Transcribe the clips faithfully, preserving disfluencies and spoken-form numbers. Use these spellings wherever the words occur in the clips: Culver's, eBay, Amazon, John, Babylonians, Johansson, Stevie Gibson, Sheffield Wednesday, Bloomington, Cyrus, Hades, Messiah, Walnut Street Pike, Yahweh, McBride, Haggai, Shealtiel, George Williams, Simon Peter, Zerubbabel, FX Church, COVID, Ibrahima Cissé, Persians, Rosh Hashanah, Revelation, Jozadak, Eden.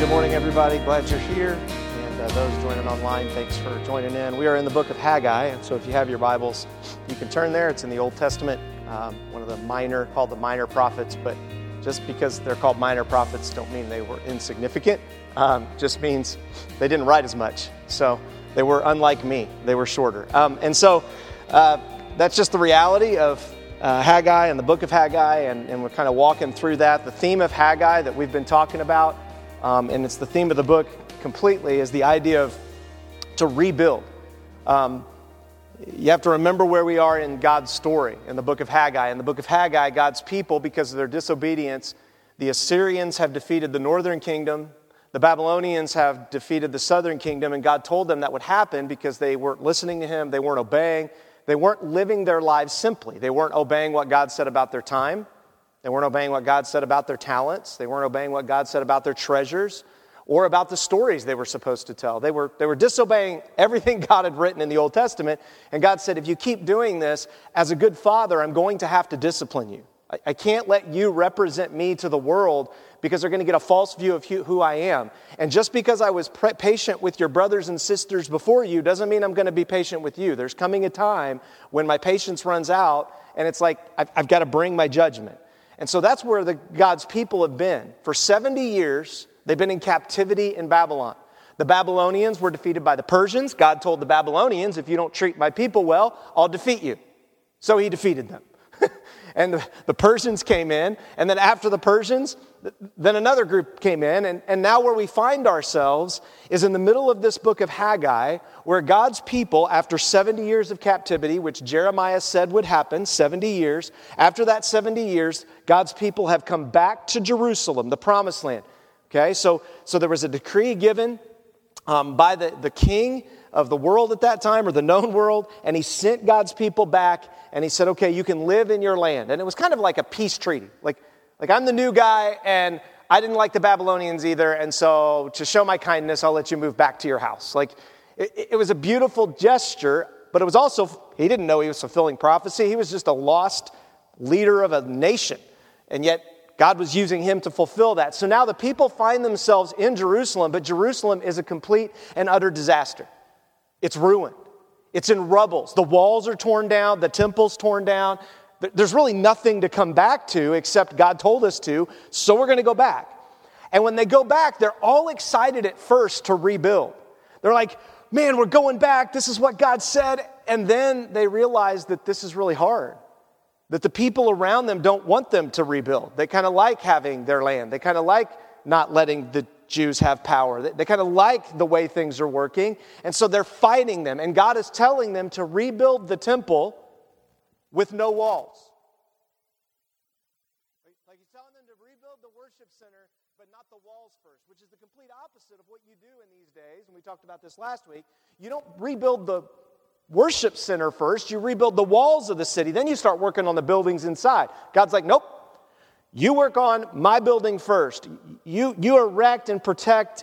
Good morning, everybody. Glad you're here. And uh, those joining online, thanks for joining in. We are in the book of Haggai, and so if you have your Bibles, you can turn there. It's in the Old Testament, um, one of the minor, called the minor prophets, but just because they're called minor prophets don't mean they were insignificant. Um, just means they didn't write as much. So they were unlike me. They were shorter. Um, and so uh, that's just the reality of Uh, Haggai and the book of Haggai, and, and we're kind of walking through that. The theme of Haggai that we've been talking about, um, and it's the theme of the book completely, is the idea of to rebuild. Um, you have to remember where we are in God's story, in the book of Haggai. In the book of Haggai, God's people, because of their disobedience, the Assyrians have defeated the northern kingdom, the Babylonians have defeated the southern kingdom, and God told them that would happen because they weren't listening to him, they weren't obeying. They weren't living their lives simply. They weren't obeying what God said about their time. They weren't obeying what God said about their talents. They weren't obeying what God said about their treasures or about the stories they were supposed to tell. They were, they were disobeying everything God had written in the Old Testament. And God said, if you keep doing this, as a good father, I'm going to have to discipline you. I, I can't let you represent me to the world because they're going to get a false view of who I am. And just because I was pre- patient with your brothers and sisters before you doesn't mean I'm going to be patient with you. There's coming a time when my patience runs out, and it's like, I've, I've got to bring my judgment. And so that's where the God's people have been. For seventy years, they've been in captivity in Babylon. The Babylonians were defeated by the Persians. God told the Babylonians, if you don't treat my people well, I'll defeat you. So he defeated them. And the, the Persians came in, and then after the Persians, then another group came in, and, and now where we find ourselves is in the middle of this book of Haggai, where God's people, after seventy years of captivity, which Jeremiah said would happen, seventy years, after that seventy years, God's people have come back to Jerusalem, the promised land. Okay, so, so there was a decree given um, by the, the king of the world at that time, or the known world, and he sent God's people back, and he said, okay, you can live in your land. And it was kind of like a peace treaty, like, Like, I'm the new guy, and I didn't like the Babylonians either, and so to show my kindness, I'll let you move back to your house. Like, it, it was a beautiful gesture, but it was also, he didn't know he was fulfilling prophecy. He was just a lost leader of a nation, and yet God was using him to fulfill that. So now the people find themselves in Jerusalem, but Jerusalem is a complete and utter disaster. It's ruined. It's in rubble. The walls are torn down. The temple's torn down. There's really nothing to come back to except God told us to, so we're going to go back. And when they go back, they're all excited at first to rebuild. They're like, man, we're going back. This is what God said. And then they realize that this is really hard, that the people around them don't want them to rebuild. They kind of like having their land. They kind of like not letting the Jews have power. They, they kind of like the way things are working. And so they're fighting them. And God is telling them to rebuild the temple with no walls. Like he's telling them to rebuild the worship center, but not the walls first, which is the complete opposite of what you do in these days. And we talked about this last week. You don't rebuild the worship center first. You rebuild the walls of the city. Then you start working on the buildings inside. God's like, nope. You work on my building first. You, you erect and protect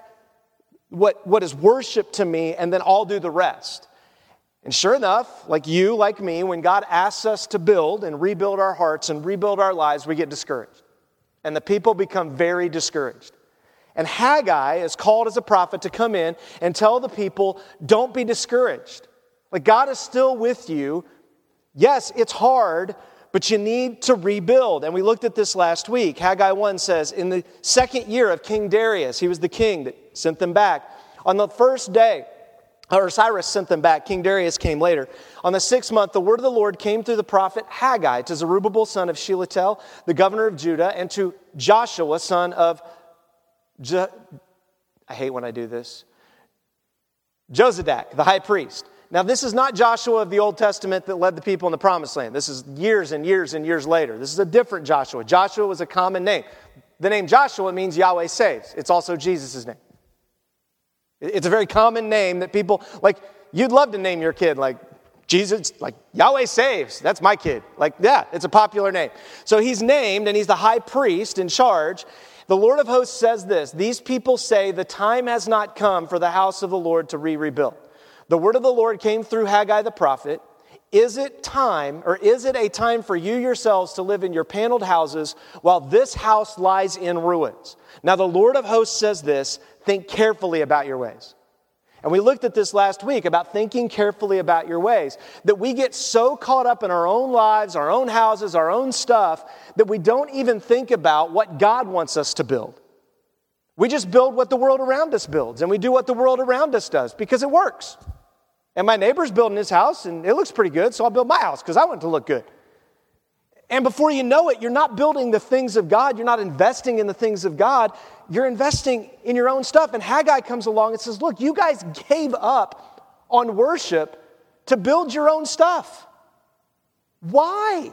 what, what is worship to me, and then I'll do the rest. And sure enough, like you, like me, when God asks us to build and rebuild our hearts and rebuild our lives, we get discouraged. And the people become very discouraged. And Haggai is called as a prophet to come in and tell the people, don't be discouraged. Like, God is still with you. Yes, it's hard, but you need to rebuild. And we looked at this last week. Haggai one says, in the second year of King Darius, he was the king that sent them back. On the first day, or Cyrus sent them back. King Darius came later. On the sixth month, the word of the Lord came through the prophet Haggai to Zerubbabel, son of Shealtiel, the governor of Judah, and to Joshua, son of... Jo- I hate when I do this. Jozadak, the high priest. Now, this is not Joshua of the Old Testament that led the people in the Promised Land. This is years and years and years later. This is a different Joshua. Joshua was a common name. The name Joshua means Yahweh saves. It's also Jesus' name. It's a very common name that people, like, you'd love to name your kid, like, Jesus, like, Yahweh saves. That's my kid. Like, yeah, it's a popular name. So he's named, and he's the high priest in charge. The Lord of hosts says this, these people say the time has not come for the house of the Lord to be rebuilt. The word of the Lord came through Haggai the prophet. Is it time, or is it a time for you yourselves to live in your paneled houses while this house lies in ruins? Now the Lord of hosts says this, think carefully about your ways. And we looked at this last week about thinking carefully about your ways, that we get so caught up in our own lives, our own houses, our own stuff, that we don't even think about what God wants us to build. We just build what the world around us builds, and we do what the world around us does because it works. And my neighbor's building his house, and it looks pretty good, so I'll build my house because I want it to look good. And before you know it, you're not building the things of God. You're not investing in the things of God. You're investing in your own stuff. And Haggai comes along and says, look, you guys gave up on worship to build your own stuff. Why?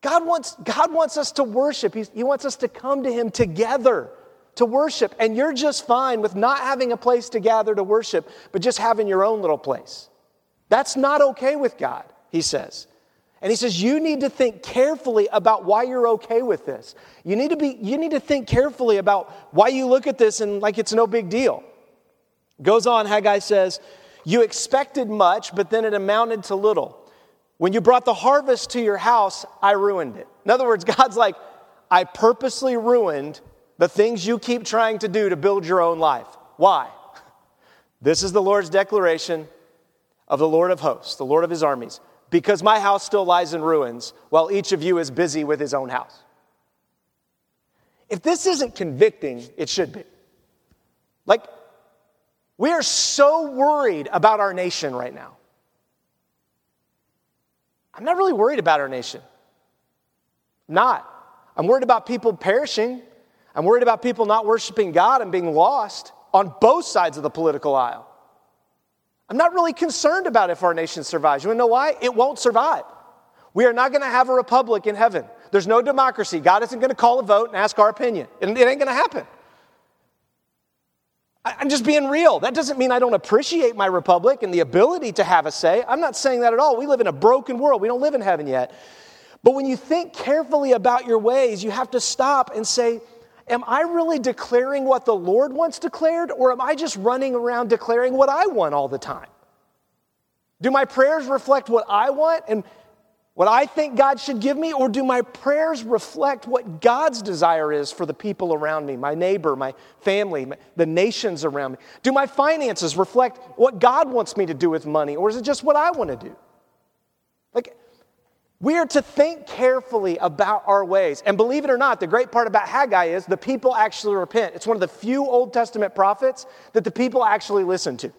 God wants, God wants us to worship. He, he wants us to come to him together to worship, and you're just fine with not having a place to gather to worship, but just having your own little place. That's not okay with God, he says. And he says, you need to think carefully about why you're okay with this. You need to be, you need to think carefully about why you look at this and like it's no big deal. Goes on, Haggai says, you expected much, but then it amounted to little. When you brought the harvest to your house, I ruined it. In other words, God's like, I purposely ruined the things you keep trying to do to build your own life. Why? This is the Lord's declaration of the Lord of hosts, the Lord of his armies. Because my house still lies in ruins while each of you is busy with his own house. If this isn't convicting, it should be. Like, we are so worried about our nation right now. I'm not really worried about our nation. I'm not. I'm worried about people perishing. I'm worried about people not worshiping God and being lost on both sides of the political aisle. I'm not really concerned about if our nation survives. You want to know why? It won't survive. We are not going to have a republic in heaven. There's no democracy. God isn't going to call a vote and ask our opinion. It ain't going to happen. I'm just being real. That doesn't mean I don't appreciate my republic and the ability to have a say. I'm not saying that at all. We live in a broken world. We don't live in heaven yet. But when you think carefully about your ways, you have to stop and say, am I really declaring what the Lord wants declared, or am I just running around declaring what I want all the time? Do my prayers reflect what I want and what I think God should give me, or do my prayers reflect what God's desire is for the people around me, my neighbor, my family, the nations around me? Do my finances reflect what God wants me to do with money, or is it just what I want to do? Like, we are to think carefully about our ways. And believe it or not, the great part about Haggai is the people actually repent. It's one of the few Old Testament prophets that the people actually listen to.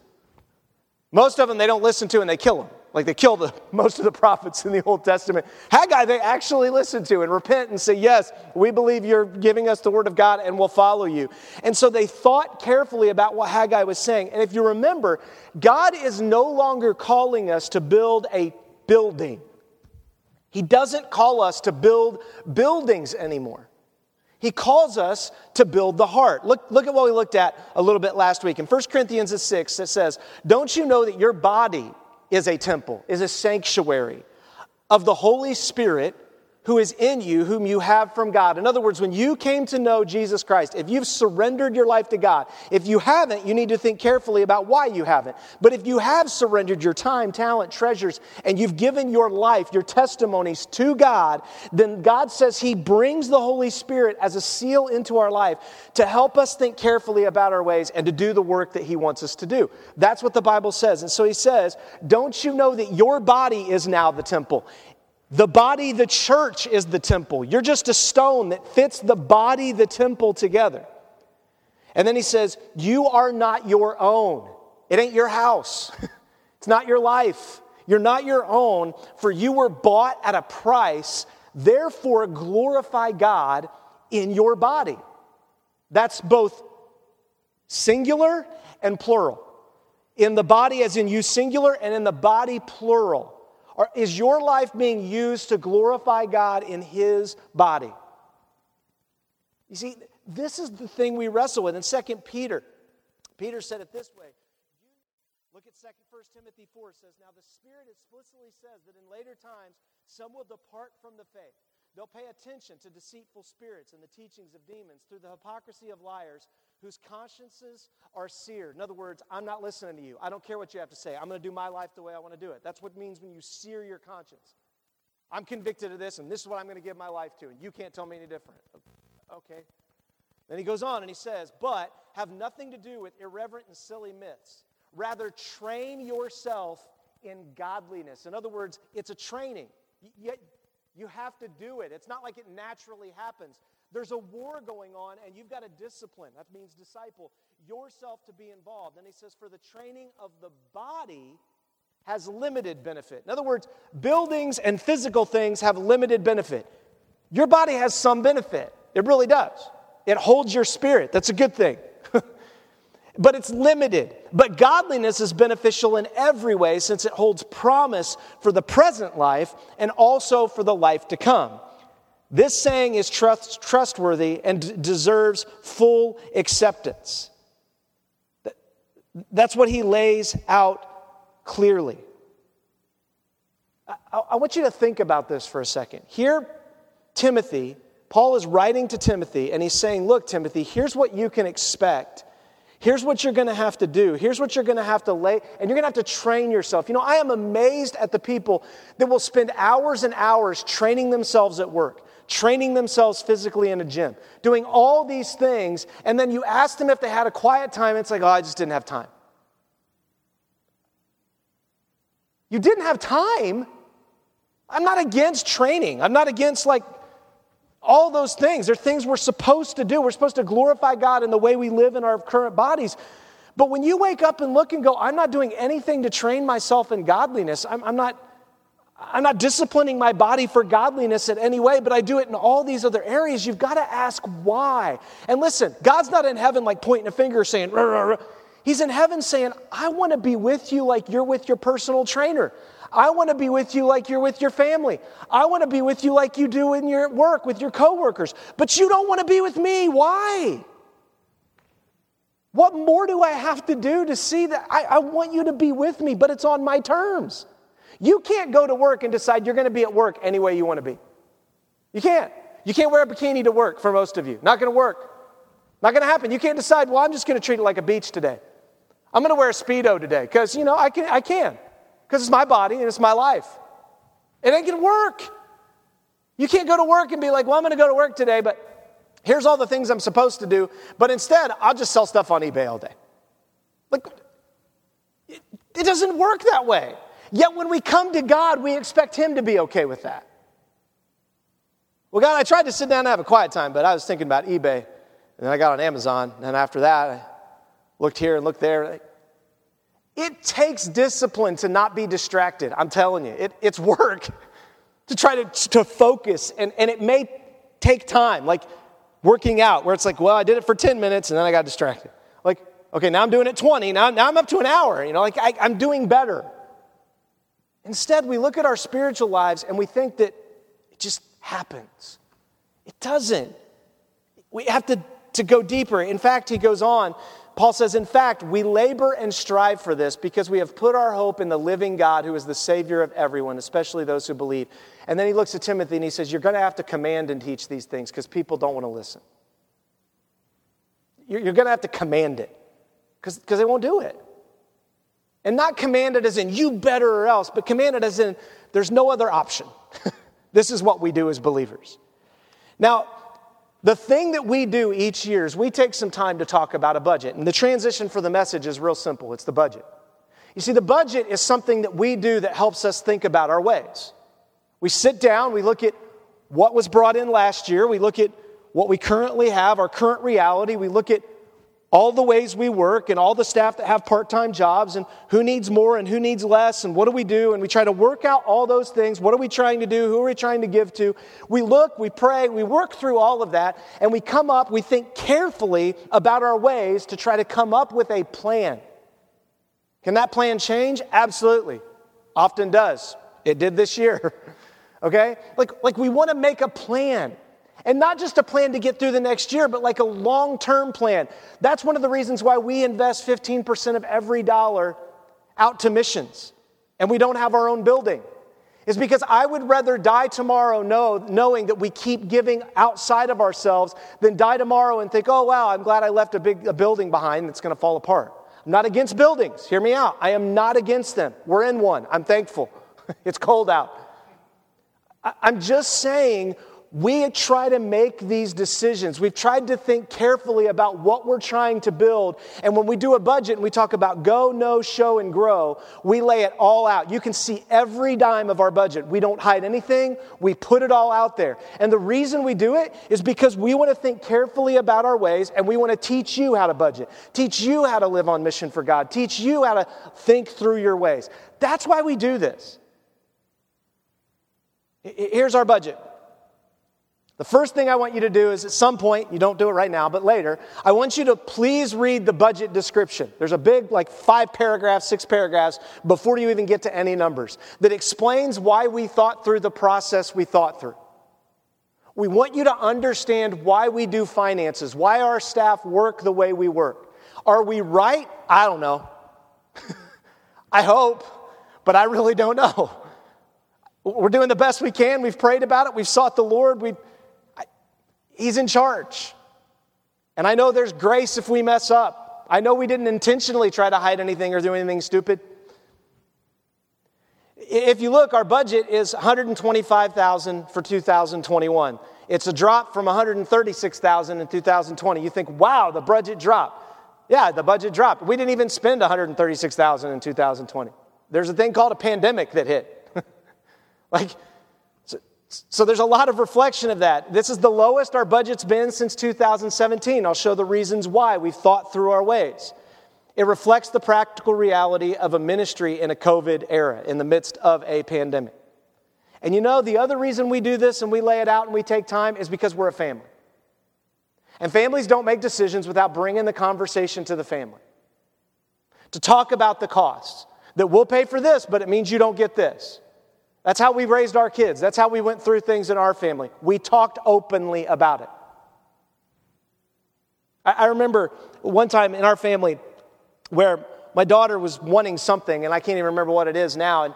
Most of them they don't listen to and they kill them. Like they kill the, most of the prophets in the Old Testament. Haggai they actually listen to and repent and say, yes, we believe you're giving us the word of God and we'll follow you. And so they thought carefully about what Haggai was saying. And if you remember, God is no longer calling us to build a building. He doesn't call us to build buildings anymore. He calls us to build the heart. Look, look at what we looked at a little bit last week. In First Corinthians six, it says, don't you know that your body is a temple, is a sanctuary of the Holy Spirit who is in you, whom you have from God? In other words, when you came to know Jesus Christ, if you've surrendered your life to God, if you haven't, you need to think carefully about why you haven't. But if you have surrendered your time, talent, treasures, and you've given your life, your testimonies to God, then God says he brings the Holy Spirit as a seal into our life to help us think carefully about our ways and to do the work that he wants us to do. That's what the Bible says. And so he says, don't you know that your body is now the temple? The body, the church, is the temple. You're just a stone that fits the body, the temple together. And then he says, you are not your own. It ain't your house. It's not your life. You're not your own, for you were bought at a price. Therefore, glorify God in your body. That's both singular and plural. In the body as in you singular, and in the body plural. Or is your life being used to glorify God in his body? You see, this is the thing we wrestle with. In Second Peter, Peter said it this way. Look at First Timothy four, it says, now the Spirit explicitly says that in later times some will depart from the faith, They'll pay attention to deceitful spirits and the teachings of demons through the hypocrisy of liars whose consciences are seared. In other words, I'm not listening to you. I don't care what you have to say. I'm going to do my life the way I want to do it. That's what it means when you sear your conscience. I'm convicted of this, and this is what I'm going to give my life to, and you can't tell me any different. Okay. Then he goes on and he says, but have nothing to do with irreverent and silly myths. Rather, train yourself in godliness. In other words, it's a training. Yet you have to do it. It's not like it naturally happens. There's a war going on, and you've got to discipline. That means disciple yourself to be involved. And he says, for the training of the body has limited benefit. In other words, buildings and physical things have limited benefit. Your body has some benefit. It really does. It holds your spirit. That's a good thing. But it's limited. But godliness is beneficial in every way since it holds promise for the present life and also for the life to come. This saying is trust, trustworthy and d- deserves full acceptance. That's what he lays out clearly. I, I want you to think about this for a second. Here, Timothy, Paul is writing to Timothy, and he's saying, look, Timothy, here's what you can expect. Here's what you're going to have to do. Here's what you're going to have to lay, and you're going to have to train yourself. You know, I am amazed at the people that will spend hours and hours training themselves at work, training themselves physically in a gym, doing all these things, and then you ask them if they had a quiet time, and it's like, oh, I just didn't have time. You didn't have time? I'm not against training. I'm not against, like, all those things. They're things we're supposed to do. We're supposed to glorify God in the way we live in our current bodies. But when you wake up and look and go, I'm not doing anything to train myself in godliness. I'm, I'm not I'm not disciplining my body for godliness in any way, but I do it in all these other areas. You've got to ask why. And listen, God's not in heaven like pointing a finger saying, rah, rah, rah. He's in heaven saying, I want to be with you like you're with your personal trainer. I want to be with you like you're with your family. I want to be with you like you do in your work with your coworkers. But you don't want to be with me. Why? What more do I have to do to see that? I, I want you to be with me, but it's on my terms. You can't go to work and decide you're going to be at work any way you want to be. You can't. You can't wear a bikini to work for most of you. Not going to work. Not going to happen. You can't decide, well, I'm just going to treat it like a beach today. I'm going to wear a Speedo today because, you know, I can. I can. Because it's my body and it's my life. It ain't going to work. You can't go to work and be like, well, I'm going to go to work today, but here's all the things I'm supposed to do. But instead, I'll just sell stuff on eBay all day. Like, it, it doesn't work that way. Yet when we come to God, we expect Him to be okay with that. Well, God, I tried to sit down and have a quiet time, but I was thinking about eBay. And then I got on Amazon. And after that, I looked here and looked there. It takes discipline to not be distracted. I'm telling you, it, it's work to try to, to focus. And, and it may take time, like working out, where it's like, well, I did it for ten minutes and then I got distracted. Like, okay, now I'm doing it twenty. Now, now I'm up to an hour. You know, like I, I'm doing better. Instead, we look at our spiritual lives and we think that it just happens. It doesn't. We have to, to go deeper. In fact, he goes on. Paul says, in fact, we labor and strive for this because we have put our hope in the living God who is the Savior of everyone, especially those who believe. And then he looks at Timothy and he says, you're going to have to command and teach these things because people don't want to listen. You're going to have to command it because they won't do it. And not command it as in you better or else, but command it as in there's no other option. This is what we do as believers. Now, the thing that we do each year is we take some time to talk about a budget. And the transition for the message is real simple. It's the budget. You see, the budget is something that we do that helps us think about our ways. We sit down, we look at what was brought in last year. We look at what we currently have, our current reality. We look at all the ways we work and all the staff that have part-time jobs and who needs more and who needs less and what do we do? And we try to work out all those things. What are we trying to do? Who are we trying to give to? We look, we pray, we work through all of that and we come up, we think carefully about our ways to try to come up with a plan. Can that plan change? Absolutely. Often does. It did this year. Okay? Like, like we want to make a plan. And not just a plan to get through the next year, but like a long-term plan. That's one of the reasons why we invest fifteen percent of every dollar out to missions. And we don't have our own building. is because I would rather die tomorrow know, knowing that we keep giving outside of ourselves than die tomorrow and think, oh, wow, I'm glad I left a big a building behind that's going to fall apart. I'm not against buildings. Hear me out. I am not against them. We're in one. I'm thankful. It's cold out. I, I'm just saying we try to make these decisions. We've tried to think carefully about what we're trying to build. And when we do a budget and we talk about go, no, show, and grow, we lay it all out. You can see every dime of our budget. We don't hide anything. We put it all out there. And the reason we do it is because we want to think carefully about our ways, and we want to teach you how to budget, teach you how to live on mission for God, teach you how to think through your ways. That's why we do this. Here's our budget. The first thing I want you to do is at some point, you don't do it right now, but later, I want you to please read the budget description. There's a big, like five paragraphs, six paragraphs before you even get to any numbers that explains why we thought through the process we thought through. We want you to understand why we do finances, why our staff work the way we work. Are we right? I don't know. I hope, but I really don't know. We're doing the best we can. We've prayed about it. We've sought the Lord. We've He's in charge. And I know there's grace if we mess up. I know we didn't intentionally try to hide anything or do anything stupid. If you look, our budget is one hundred twenty-five thousand dollars for two thousand twenty-one. It's a drop from one hundred thirty-six thousand dollars in two thousand twenty. You think, wow, the budget dropped. Yeah, the budget dropped. We didn't even spend one hundred thirty-six thousand dollars in two thousand twenty. There's a thing called a pandemic that hit. like... So there's a lot of reflection of that. This is the lowest our budget's been since two thousand seventeen. I'll show the reasons why. We've thought through our ways. It reflects the practical reality of a ministry in a COVID era, in the midst of a pandemic. And you know, the other reason we do this and we lay it out and we take time is because we're a family. And families don't make decisions without bringing the conversation to the family. To talk about the costs. That we'll pay for this, but it means you don't get this. That's how we raised our kids. That's how we went through things in our family. We talked openly about it. I remember one time in our family where my daughter was wanting something, and I can't even remember what it is now. And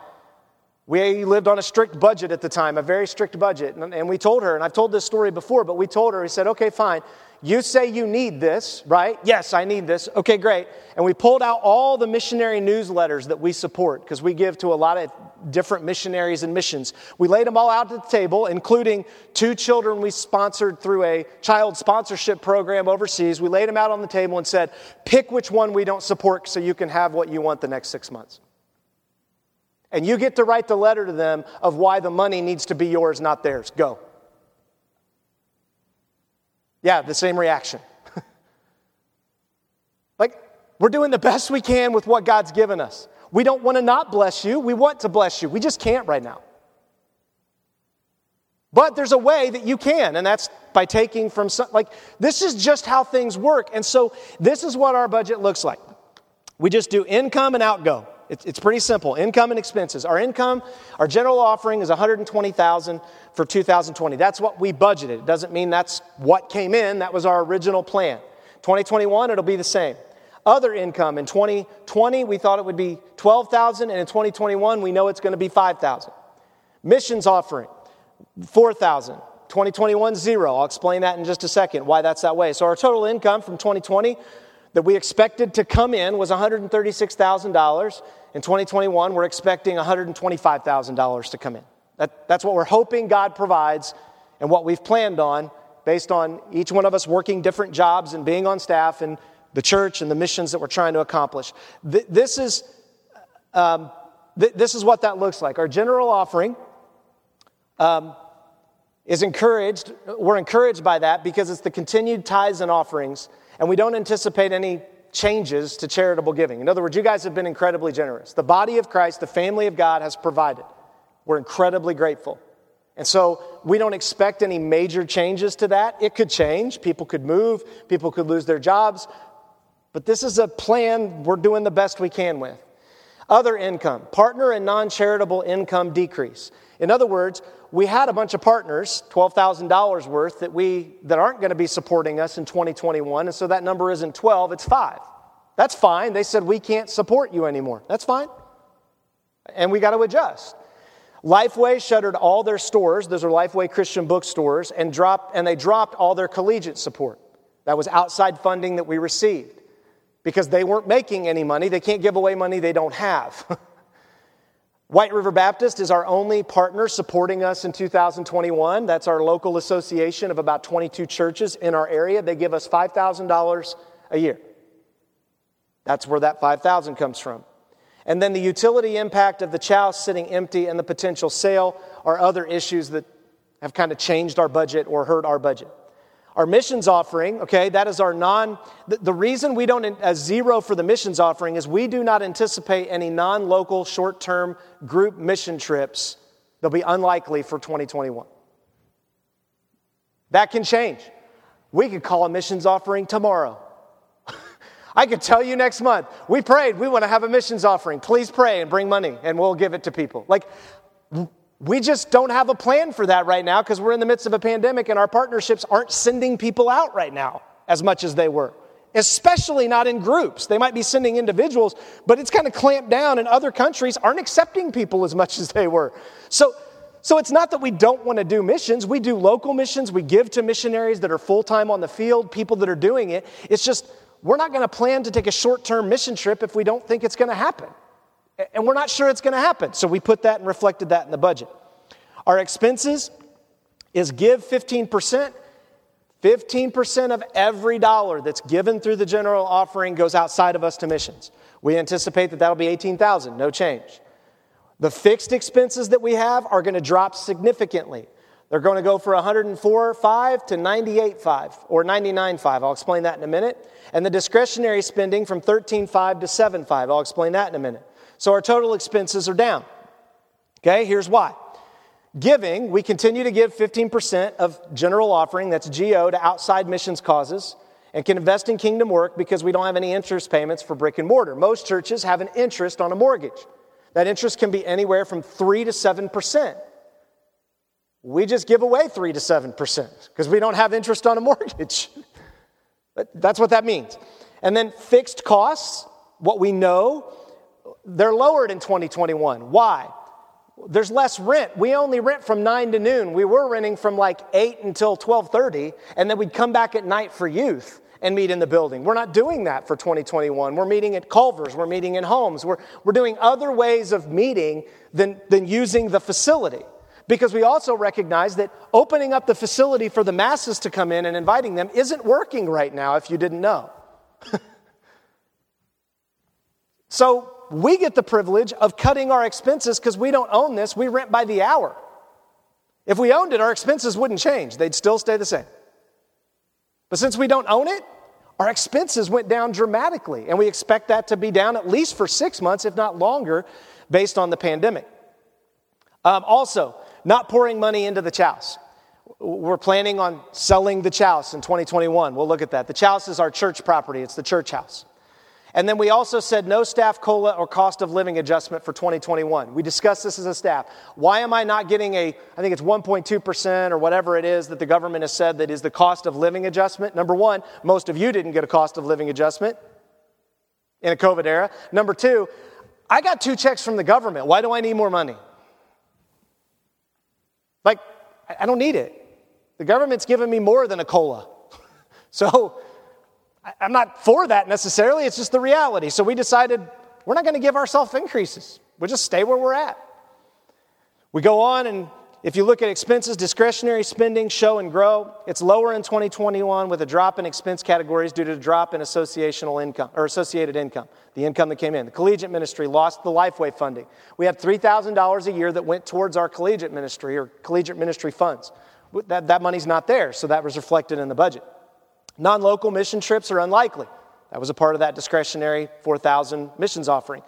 we lived on a strict budget at the time, a very strict budget. And we told her, and I've told this story before, but we told her, we said, okay, fine. You say you need this, right? Yes, I need this. Okay, great. And we pulled out all the missionary newsletters that we support because we give to a lot of different missionaries and missions. We laid them all out at the table, including two children we sponsored through a child sponsorship program overseas. We laid them out on the table and said, pick which one we don't support so you can have what you want the next six months. And you get to write the letter to them of why the money needs to be yours, not theirs. Go. Yeah, the same reaction. Like, we're doing the best we can with what God's given us. We don't want to not bless you. We want to bless you. We just can't right now. But there's a way that you can, and that's by taking from some, like, this is just how things work. And so this is what our budget looks like. We just do income and outgo. It's, it's pretty simple. Income and expenses. Our income, our general offering is one hundred twenty thousand dollars for two thousand twenty. That's what we budgeted. It doesn't mean that's what came in. That was our original plan. twenty twenty-one, it'll be the same. Other income in twenty twenty, we thought it would be twelve thousand dollars, and in twenty twenty-one, we know it's going to be five thousand dollars. Missions offering, four thousand dollars. twenty twenty-one, zero. I'll explain that in just a second, why that's that way. So our total income from twenty twenty that we expected to come in was one hundred thirty-six thousand dollars. In twenty twenty-one, we're expecting one hundred twenty-five thousand dollars to come in. That, that's what we're hoping God provides and what we've planned on based on each one of us working different jobs and being on staff and the church and the missions that we're trying to accomplish. Th- this is um, th- this is what that looks like. Our general offering um, is encouraged. We're encouraged by that because it's the continued tithes and offerings. And we don't anticipate any changes to charitable giving. In other words, you guys have been incredibly generous. The body of Christ, the family of God has provided. We're incredibly grateful. And so we don't expect any major changes to that. It could change. People could move. People could lose their jobs. But this is a plan we're doing the best we can with. Other income, partner and non-charitable income decrease. In other words, we had a bunch of partners, twelve thousand dollars worth, that we that aren't going to be supporting us in twenty twenty-one, and so that number isn't twelve, it's five. That's fine. They said, we can't support you anymore. That's fine. And we got to adjust. LifeWay shuttered all their stores. Those are LifeWay Christian bookstores, and dropped and they dropped all their collegiate support. That was outside funding that we received because they weren't making any money. They can't give away money they don't have. White River Baptist is our only partner supporting us in two thousand twenty-one. That's our local association of about twenty-two churches in our area. They give us five thousand dollars a year. That's where that five thousand dollars comes from. And then the utility impact of the chow sitting empty and the potential sale are other issues that have kind of changed our budget or hurt our budget. Our missions offering, okay, that is our non, the, the reason we don't, a zero for the missions offering is we do not anticipate any non-local short-term group mission trips. They'll be unlikely for twenty twenty-one. That can change. We could call a missions offering tomorrow. I could tell you next month, we prayed, we want to have a missions offering. Please pray and bring money and we'll give it to people. Like, we just don't have a plan for that right now because we're in the midst of a pandemic and our partnerships aren't sending people out right now as much as they were, especially not in groups. They might be sending individuals, but it's kind of clamped down and other countries aren't accepting people as much as they were. So So it's not that we don't want to do missions. We do local missions. We give to missionaries that are full-time on the field, people that are doing it. It's just we're not going to plan to take a short-term mission trip if we don't think it's going to happen. And we're not sure it's going to happen. So we put that and reflected that in the budget. Our expenses is give fifteen percent. fifteen percent of every dollar that's given through the general offering goes outside of us to missions. We anticipate that that'll be eighteen thousand dollars, no change. The fixed expenses that we have are going to drop significantly. They're going to go from one hundred four point five to ninety-eight point five or ninety-nine point five. I'll explain that in a minute. And the discretionary spending from thirteen point five to seven point five. I'll explain that in a minute. So our total expenses are down. Okay, here's why. Giving, we continue to give fifteen percent of general offering, that's G O, to outside missions causes, and can invest in kingdom work because we don't have any interest payments for brick and mortar. Most churches have an interest on a mortgage. That interest can be anywhere from three to seven percent. We just give away three to seven percent because we don't have interest on a mortgage. That's what that means. And then fixed costs, what we know, they're lowered in twenty twenty-one. Why? There's less rent. We only rent from nine to noon. We were renting from like eight until twelve thirty, and then we'd come back at night for youth and meet in the building. We're not doing that for twenty twenty-one. We're meeting at Culver's. We're meeting in homes. We're, we're doing other ways of meeting than, than using the facility. Because we also recognize that opening up the facility for the masses to come in and inviting them isn't working right now, if you didn't know. So we get the privilege of cutting our expenses because we don't own this. We rent by the hour. If we owned it, our expenses wouldn't change. They'd still stay the same. But since we don't own it, our expenses went down dramatically. And we expect that to be down at least for six months, if not longer, based on the pandemic. Um, also, not pouring money into the chows. We're planning on selling the chows in twenty twenty-one. We'll look at that. The chows is our church property. It's the church house. And then we also said no staff C O L A or cost of living adjustment for twenty twenty-one. We discussed this as a staff. Why am I not getting a, I think it's one point two percent or whatever it is that the government has said that is the cost of living adjustment? Number one, most of you didn't get a cost of living adjustment in a COVID era. Number two, I got two checks from the government. Why do I need more money? Like, I don't need it. The government's given me more than a C O L A. So I'm not for that necessarily. It's just the reality. So we decided we're not going to give ourselves increases. We'll just stay where we're at. We go on, and if you look at expenses, discretionary spending, show and grow, it's lower in twenty twenty-one with a drop in expense categories due to a drop in associational income or associated income, the income that came in. The collegiate ministry lost the LifeWay funding. We had three thousand dollars a year that went towards our collegiate ministry or collegiate ministry funds. That, that money's not there, so that was reflected in the budget. Non-local mission trips are unlikely. That was a part of that discretionary four thousand missions offering.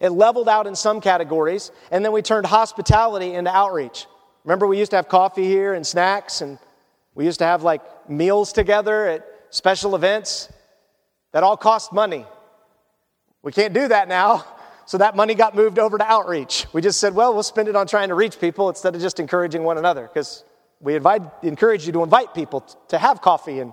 It leveled out in some categories, and then we turned hospitality into outreach. Remember, we used to have coffee here and snacks, and we used to have like meals together at special events. That all cost money. We can't do that now, so that money got moved over to outreach. We just said, well, we'll spend it on trying to reach people instead of just encouraging one another, because we invite, encourage you to invite people t- to have coffee and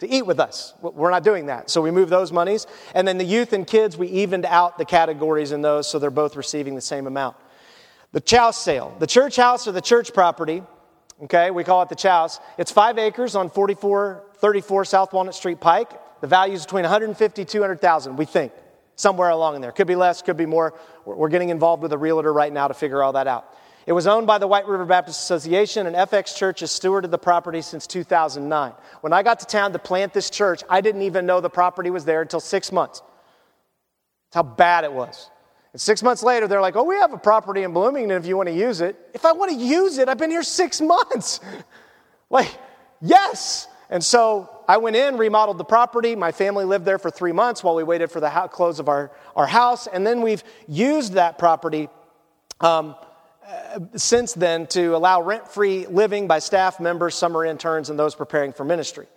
to eat with us. We're not doing that. So we move those monies. And then the youth and kids, we evened out the categories in those so they're both receiving the same amount. The chouse sale, the church house or the church property, okay, we call it the chouse. It's five acres on forty-four thirty-four South Walnut Street Pike. The value is between one hundred fifty thousand, two hundred thousand, we think, somewhere along in there. Could be less, could be more. We're getting involved with a realtor right now to figure all that out. It was owned by the White River Baptist Association, and F X Church has stewarded the property since two thousand nine. When I got to town to plant this church, I didn't even know the property was there until six months. That's how bad it was. And six months later, they're like, oh, we have a property in Bloomington if you want to use it. If I want to use it, I've been here six months. Like, yes. And so I went in, remodeled the property. My family lived there for three months while we waited for the ho- close of our, our house. And then we've used that property um, uh, since then to allow rent-free living by staff members, summer interns, and those preparing for ministry.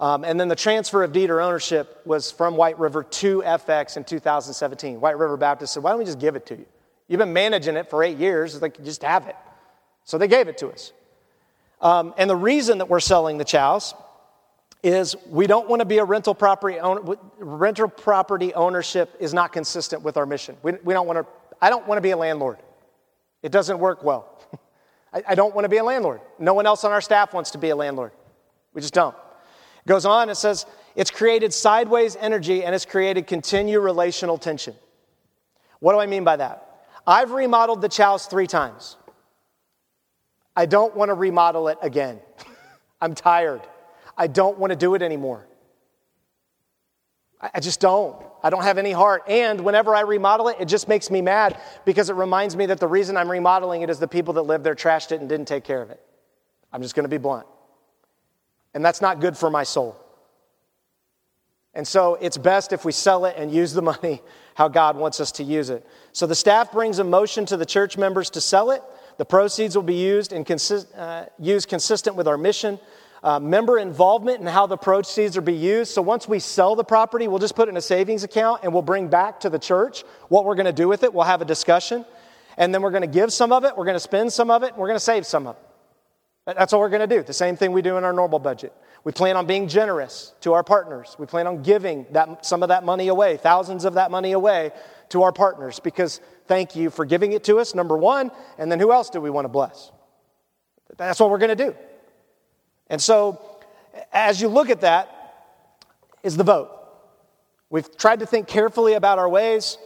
Um, and then the transfer of deed or ownership was from White River to F X in two thousand seventeen. White River Baptist said, why don't we just give it to you? You've been managing it for eight years. It's like, just have it. So they gave it to us. Um, and the reason that we're selling the chows is we don't want to be a rental property owner. Rental property ownership is not consistent with our mission. We, we don't want to, I don't want to be a landlord. It doesn't work well. I, I don't want to be a landlord. No one else on our staff wants to be a landlord. We just don't. It goes on, it says, it's created sideways energy and it's created continued relational tension. What do I mean by that? I've remodeled the chows three times. I don't want to remodel it again. I'm tired. I don't want to do it anymore. I just don't. I don't have any heart. And whenever I remodel it, it just makes me mad because it reminds me that the reason I'm remodeling it is the people that lived there trashed it and didn't take care of it. I'm just going to be blunt. And that's not good for my soul. And so it's best if we sell it and use the money how God wants us to use it. So the staff brings a motion to the church members to sell it. The proceeds will be used and consist, uh, used consistent with our mission. Uh, member involvement in how the proceeds are be used. So once we sell the property, we'll just put it in a savings account and we'll bring back to the church what we're going to do with it. We'll have a discussion. And then we're going to give some of it. We're going to spend some of it. And we're going to save some of it. That's what we're going to do. The same thing we do in our normal budget. We plan on being generous to our partners. We plan on giving that some of that money away, thousands of that money away to our partners because thank you for giving it to us, number one. And then who else do we want to bless? That's what we're going to do. And so, as you look at that, is the vote. We've tried to think carefully about our ways.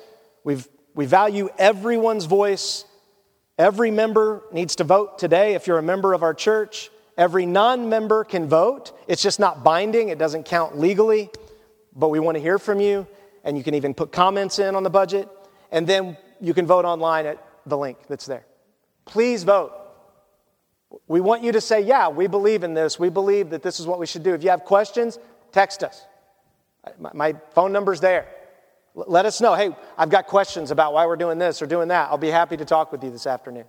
We've, we value everyone's voice. Every member needs to vote today if you're a member of our church. Every non-member can vote. It's just not binding. It doesn't count legally. But we want to hear from you. And you can even put comments in on the budget. And then you can vote online at the link that's there. Please vote. We want you to say, yeah, we believe in this. We believe that this is what we should do. If you have questions, text us. My phone number's there. Let us know, hey, I've got questions about why we're doing this or doing that. I'll be happy to talk with you this afternoon.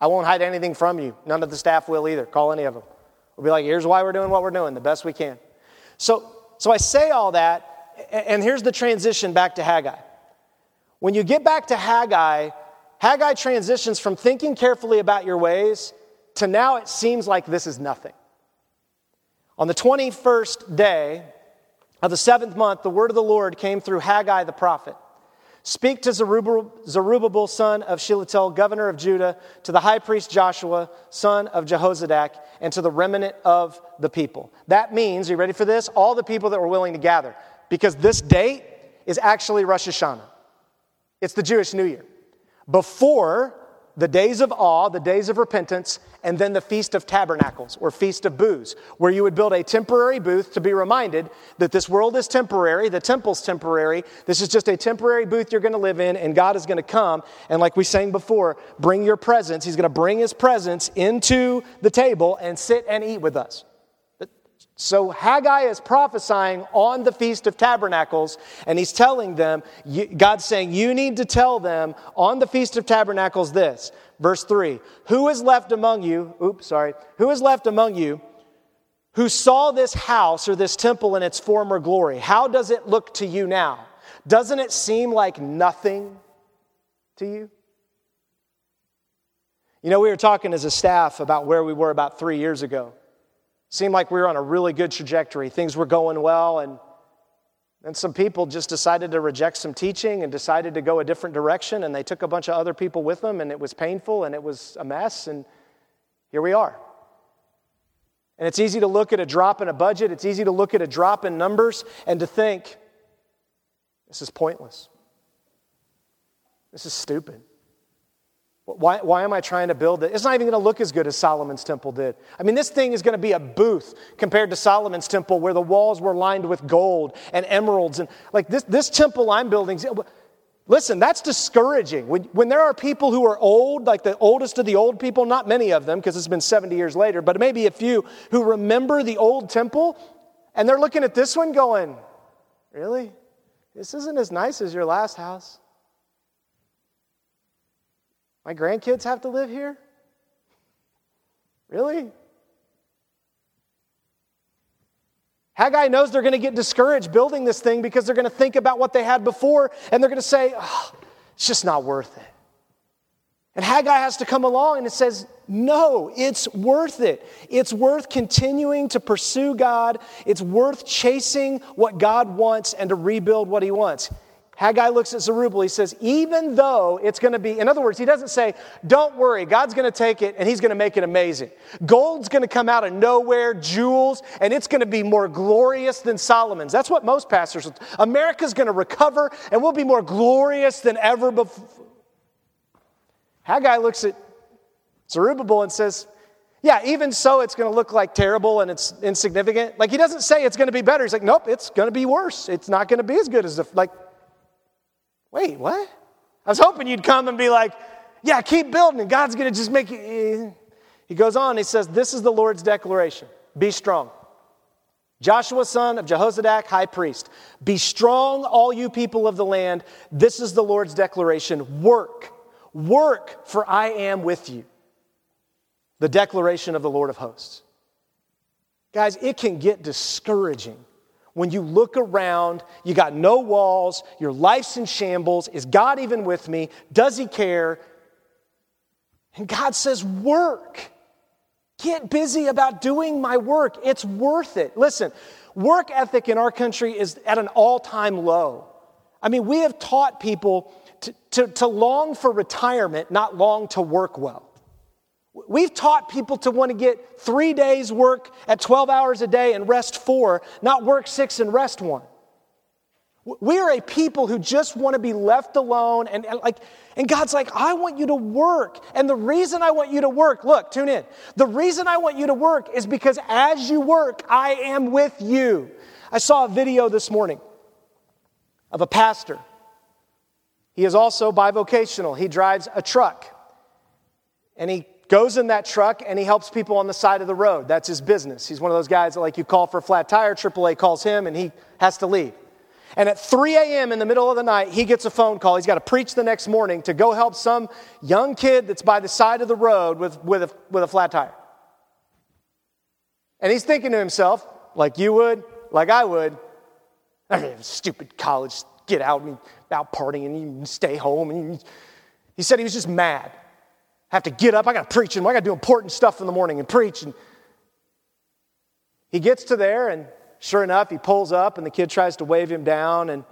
I won't hide anything from you. None of the staff will either. Call any of them. We'll be like, here's why we're doing what we're doing, the best we can. So, so I say all that, and here's the transition back to Haggai. When you get back to Haggai, Haggai transitions from thinking carefully about your ways to now it seems like this is nothing. On the twenty-first day of the seventh month, the word of the Lord came through Haggai the prophet. Speak to Zerubbabel, son of Shealtiel, governor of Judah, to the high priest Joshua, son of Jozadak, and to the remnant of the people. That means, are you ready for this? All the people that were willing to gather. Because this date is actually Rosh Hashanah. It's the Jewish New Year. Before the days of awe, the days of repentance, and then the Feast of Tabernacles, or Feast of Booths, where you would build a temporary booth to be reminded that this world is temporary, the temple's temporary, this is just a temporary booth you're going to live in, and God is going to come, and like we sang before, bring your presence, he's going to bring his presence into the table and sit and eat with us. So Haggai is prophesying on the Feast of Tabernacles, and he's telling them, you, God's saying, you need to tell them on the Feast of Tabernacles this. Verse three, who is left among you, oops, sorry, who is left among you who saw this house or this temple in its former glory? How does it look to you now? Doesn't it seem like nothing to you? You know, we were talking as a staff about where we were about three years ago. Seemed like we were on a really good trajectory. Things were going well, and And some people just decided to reject some teaching and decided to go a different direction, and they took a bunch of other people with them, and it was painful, and it was a mess, and here we are. And it's easy to look at a drop in a budget, it's easy to look at a drop in numbers, and to think, this is pointless. This is stupid. Why, why am I trying to build it? It's not even going to look as good as Solomon's temple did. I mean, this thing is going to be a booth compared to Solomon's temple where the walls were lined with gold and emeralds. And like this, this temple I'm building, listen, that's discouraging. When, when there are people who are old, like the oldest of the old people, not many of them because it's been seventy years later, but maybe a few who remember the old temple and they're looking at this one going, really? This isn't as nice as your last house. My grandkids have to live here? Really? Haggai knows they're going to get discouraged building this thing because they're going to think about what they had before and they're going to say, oh, it's just not worth it. And Haggai has to come along and it says, no, it's worth it. It's worth continuing to pursue God. It's worth chasing what God wants and to rebuild what he wants. Haggai looks at Zerubbabel, he says, even though it's going to be, in other words, he doesn't say, don't worry, God's going to take it and he's going to make it amazing. Gold's going to come out of nowhere, jewels, and it's going to be more glorious than Solomon's. That's what most pastors, America's going to recover and we'll be more glorious than ever before. Haggai looks at Zerubbabel and says, yeah, even so it's going to look like terrible and it's insignificant. Like he doesn't say it's going to be better. He's like, nope, it's going to be worse. It's not going to be as good as the, like, wait, what? I was hoping you'd come and be like, yeah, keep building and God's going to just make it. He goes on, he says, this is the Lord's declaration. Be strong. Joshua, son of Jozadak, high priest. Be strong, all you people of the land. This is the Lord's declaration. Work, work, for I am with you. The declaration of the Lord of hosts. Guys, it can get discouraging. When you look around, you got no walls, your life's in shambles. Is God even with me? Does he care? And God says, work. Get busy about doing my work. It's worth it. Listen, work ethic in our country is at an all-time low. I mean, we have taught people to, to, to long for retirement, not long to work well. We've taught people to want to get three days work at twelve hours a day and rest four, not work six and rest one. We are a people who just want to be left alone. And, and like, and God's like, I want you to work. And the reason I want you to work, look, tune in. The reason I want you to work is because as you work, I am with you. I saw a video this morning of a pastor. He is also bivocational. He drives a truck and he goes in that truck and he helps people on the side of the road. That's his business. He's one of those guys that like you call for a flat tire, triple A calls him and he has to leave. And at three a.m. in the middle of the night, he gets a phone call. He's got to preach the next morning to go help some young kid that's by the side of the road with, with, a, with a flat tire. And he's thinking to himself, like you would, like I would, I mean, stupid college, get out and out partying and stay home. And he said he was just mad. I have to get up. I got to preach and I got to do important stuff in the morning and preach. And he gets to there and sure enough, he pulls up and the kid tries to wave him down and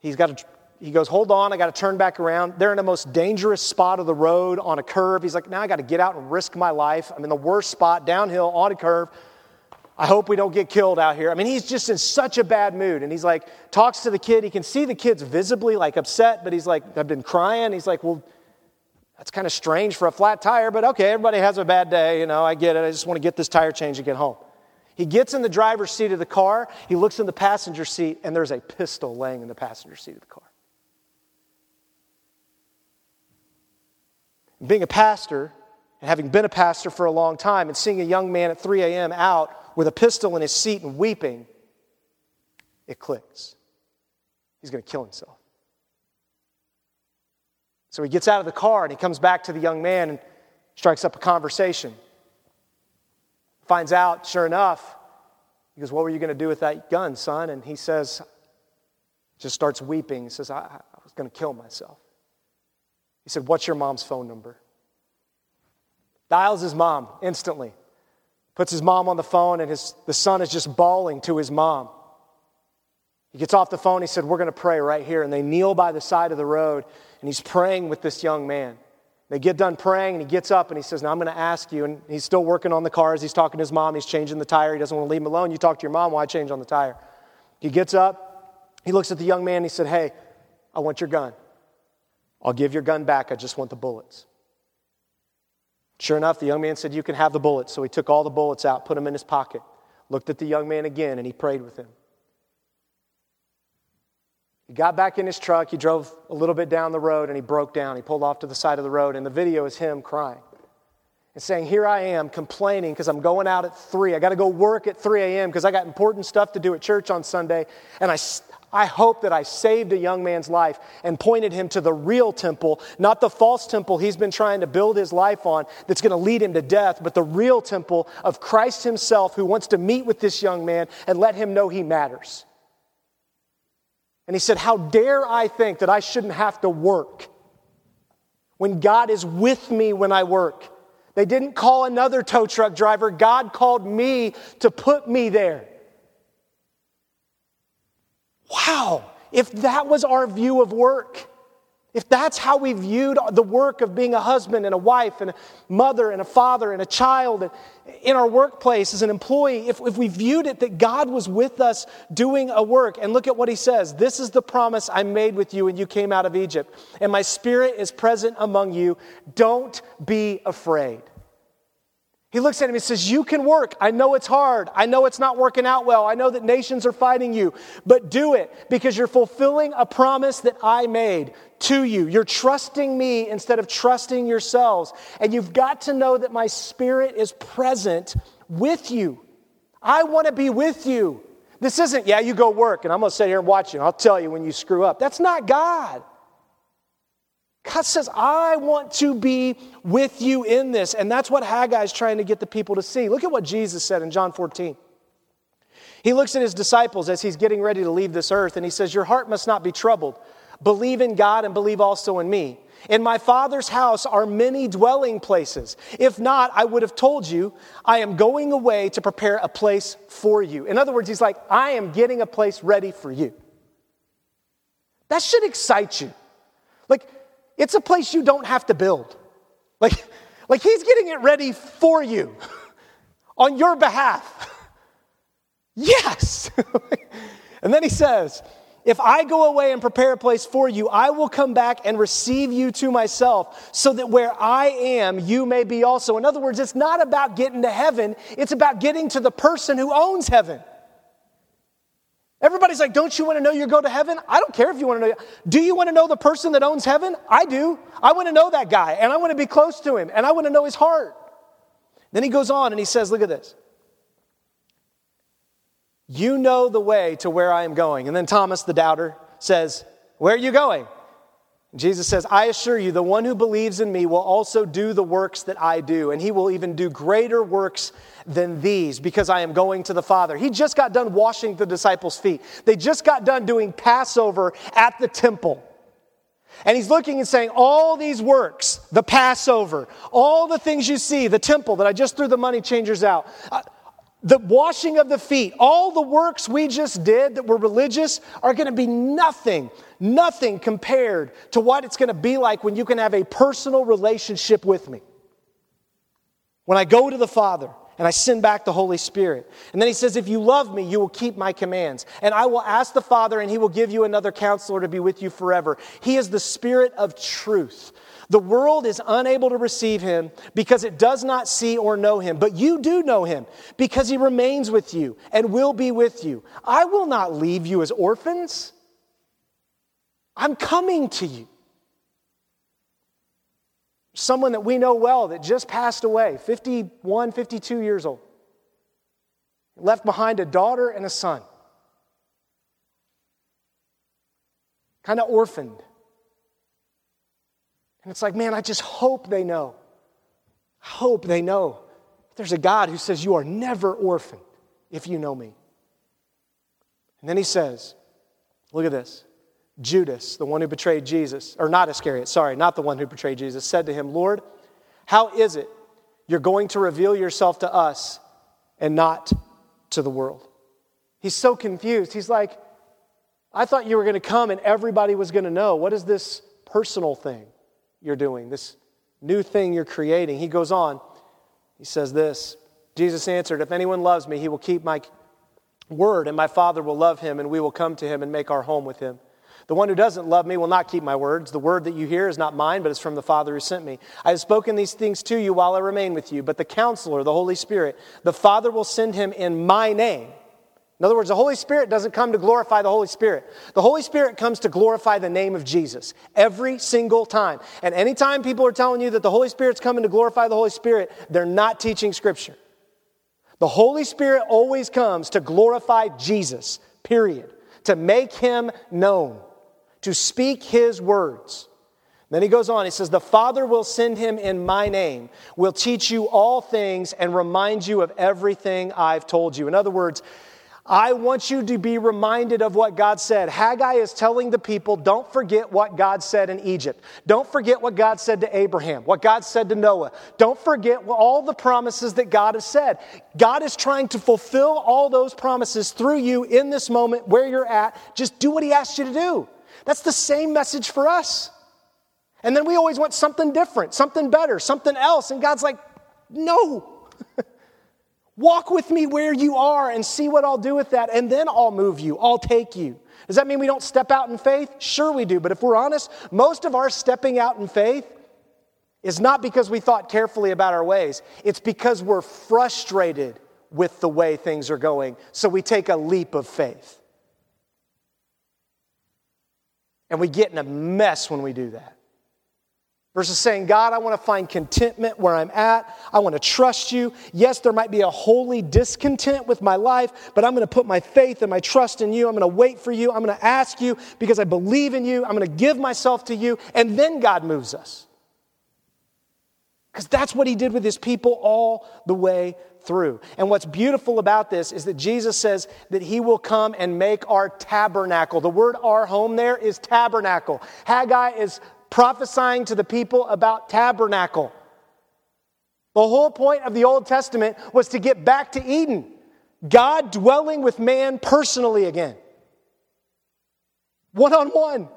he's got to, he goes, hold on. I got to turn back around. They're in the most dangerous spot of the road on a curve. He's like, now I got to get out and risk my life. I'm in the worst spot downhill on a curve. I hope we don't get killed out here. I mean, he's just in such a bad mood. And he's like, talks to the kid. He can see the kid's visibly like upset, but he's like, I've been crying. He's like, well, that's kind of strange for a flat tire, but okay, everybody has a bad day. You know, I get it. I just want to get this tire changed and get home. He gets in the driver's seat of the car. He looks in the passenger seat, and there's a pistol laying in the passenger seat of the car. Being a pastor, and having been a pastor for a long time, and seeing a young man at three a.m. out with a pistol in his seat and weeping, it clicks. He's going to kill himself. So he gets out of the car and he comes back to the young man and strikes up a conversation. Finds out, sure enough, he goes, what were you going to do with that gun, son? And he says, just starts weeping. He says, I, I was going to kill myself. He said, what's your mom's phone number? Dials his mom instantly. Puts his mom on the phone and his the son is just bawling to his mom. He gets off the phone. He said, we're going to pray right here. And they kneel by the side of the road, and he's praying with this young man. They get done praying, and he gets up, and he says, now I'm going to ask you. And he's still working on the cars. He's talking to his mom. He's changing the tire. He doesn't want to leave him alone. You talk to your mom while I change on the tire. He gets up. He looks at the young man, and he said, hey, I want your gun. I'll give your gun back. I just want the bullets. Sure enough, the young man said, you can have the bullets. So he took all the bullets out, put them in his pocket, looked at the young man again, and he prayed with him. He got back in his truck. He drove a little bit down the road, and he broke down. He pulled off to the side of the road, and the video is him crying and saying, here I am complaining because I'm going out at three. I got to go work at three a.m. because I got important stuff to do at church on Sunday, and I st- I hope that I saved a young man's life and pointed him to the real temple, not the false temple he's been trying to build his life on that's going to lead him to death, but the real temple of Christ himself, who wants to meet with this young man and let him know he matters. And he said, how dare I think that I shouldn't have to work when God is with me when I work? They didn't call another tow truck driver. God called me to put me there. Wow, if that was our view of work, if that's how we viewed the work of being a husband and a wife and a mother and a father and a child in our workplace as an employee, if, if we viewed it that God was with us doing a work, and look at what he says, this is the promise I made with you when you came out of Egypt, and my spirit is present among you. Don't be afraid. He looks at him and says, you can work. I know it's hard. I know it's not working out well. I know that nations are fighting you, but do it because you're fulfilling a promise that I made to you. You're trusting me instead of trusting yourselves. And you've got to know that my spirit is present with you. I want to be with you. This isn't, yeah, you go work and I'm going to sit here and watch you. I'll tell you when you screw up. That's not God. God says, I want to be with you in this. And that's what Haggai is trying to get the people to see. Look at what Jesus said in John fourteen. He looks at his disciples as he's getting ready to leave this earth, and he says, your heart must not be troubled. Believe in God and believe also in me. In my Father's house are many dwelling places. If not, I would have told you, I am going away to prepare a place for you. In other words, he's like, I am getting a place ready for you. That should excite you. Like, it's a place you don't have to build. Like, like he's getting it ready for you on your behalf. Yes. And then he says, if I go away and prepare a place for you, I will come back and receive you to myself so that where I am, you may be also. In other words, it's not about getting to heaven. It's about getting to the person who owns heaven. Everybody's like, don't you want to know you go to heaven? I don't care if you want to know. Do you want to know the person that owns heaven? I do. I want to know that guy, and I want to be close to him, and I want to know his heart. Then he goes on, and he says, look at this. You know the way to where I am going. And then Thomas the doubter says, where are you going? Jesus says, I assure you, the one who believes in me will also do the works that I do, and he will even do greater works than these, because I am going to the Father. He just got done washing the disciples' feet. They just got done doing Passover at the temple. And he's looking and saying, all these works, the Passover, all the things you see, the temple that I just threw the money changers out, uh, the washing of the feet, all the works we just did that were religious are going to be nothing, nothing compared to what it's going to be like when you can have a personal relationship with me. When I go to the Father and I send back the Holy Spirit. And then he says, if you love me, you will keep my commands. And I will ask the Father and he will give you another counselor to be with you forever. He is the Spirit of truth. The world is unable to receive him because it does not see or know him. But you do know him because he remains with you and will be with you. I will not leave you as orphans. I'm coming to you. Someone that we know well that just passed away, fifty-one, fifty-two years old. Left behind a daughter and a son. Kind of orphaned. And it's like, man, I just hope they know. I hope they know. There's a God who says you are never orphaned if you know me. And then he says, look at this. Judas, the one who betrayed Jesus, or not Iscariot, sorry, not the one who betrayed Jesus, said to him, Lord, how is it you're going to reveal yourself to us and not to the world? He's so confused. He's like, I thought you were going to come and everybody was going to know. What is this personal thing you're doing, this new thing you're creating? He goes on. He says this, Jesus answered, if anyone loves me, he will keep my word, and my Father will love him, and we will come to him and make our home with him. The one who doesn't love me will not keep my words. The word that you hear is not mine, but it's from the Father who sent me. I have spoken these things to you while I remain with you, but the Counselor, the Holy Spirit, the Father will send him in my name. In other words, the Holy Spirit doesn't come to glorify the Holy Spirit. The Holy Spirit comes to glorify the name of Jesus every single time. And anytime people are telling you that the Holy Spirit's coming to glorify the Holy Spirit, they're not teaching Scripture. The Holy Spirit always comes to glorify Jesus, period. To make him known, to speak his words. And then he goes on, he says, the Father will send him in my name, will teach you all things and remind you of everything I've told you. In other words, I want you to be reminded of what God said. Haggai is telling the people, don't forget what God said in Egypt. Don't forget what God said to Abraham, what God said to Noah. Don't forget all the promises that God has said. God is trying to fulfill all those promises through you in this moment where you're at. Just do what he asked you to do. That's the same message for us. And then we always want something different, something better, something else. And God's like, no. Walk with me where you are and see what I'll do with that, and then I'll move you, I'll take you. Does that mean we don't step out in faith? Sure we do, but if we're honest, most of our stepping out in faith is not because we thought carefully about our ways. It's because we're frustrated with the way things are going, so we take a leap of faith. And we get in a mess when we do that. Versus saying, God, I want to find contentment where I'm at. I want to trust you. Yes, there might be a holy discontent with my life, but I'm going to put my faith and my trust in you. I'm going to wait for you. I'm going to ask you because I believe in you. I'm going to give myself to you. And then God moves us. Because that's what he did with his people all the way through. And what's beautiful about this is that Jesus says that he will come and make our tabernacle. The word our home there is tabernacle. Haggai is prophesying to the people about tabernacle. The whole point of the Old Testament was to get back to Eden. God dwelling with man personally again. One-on-one.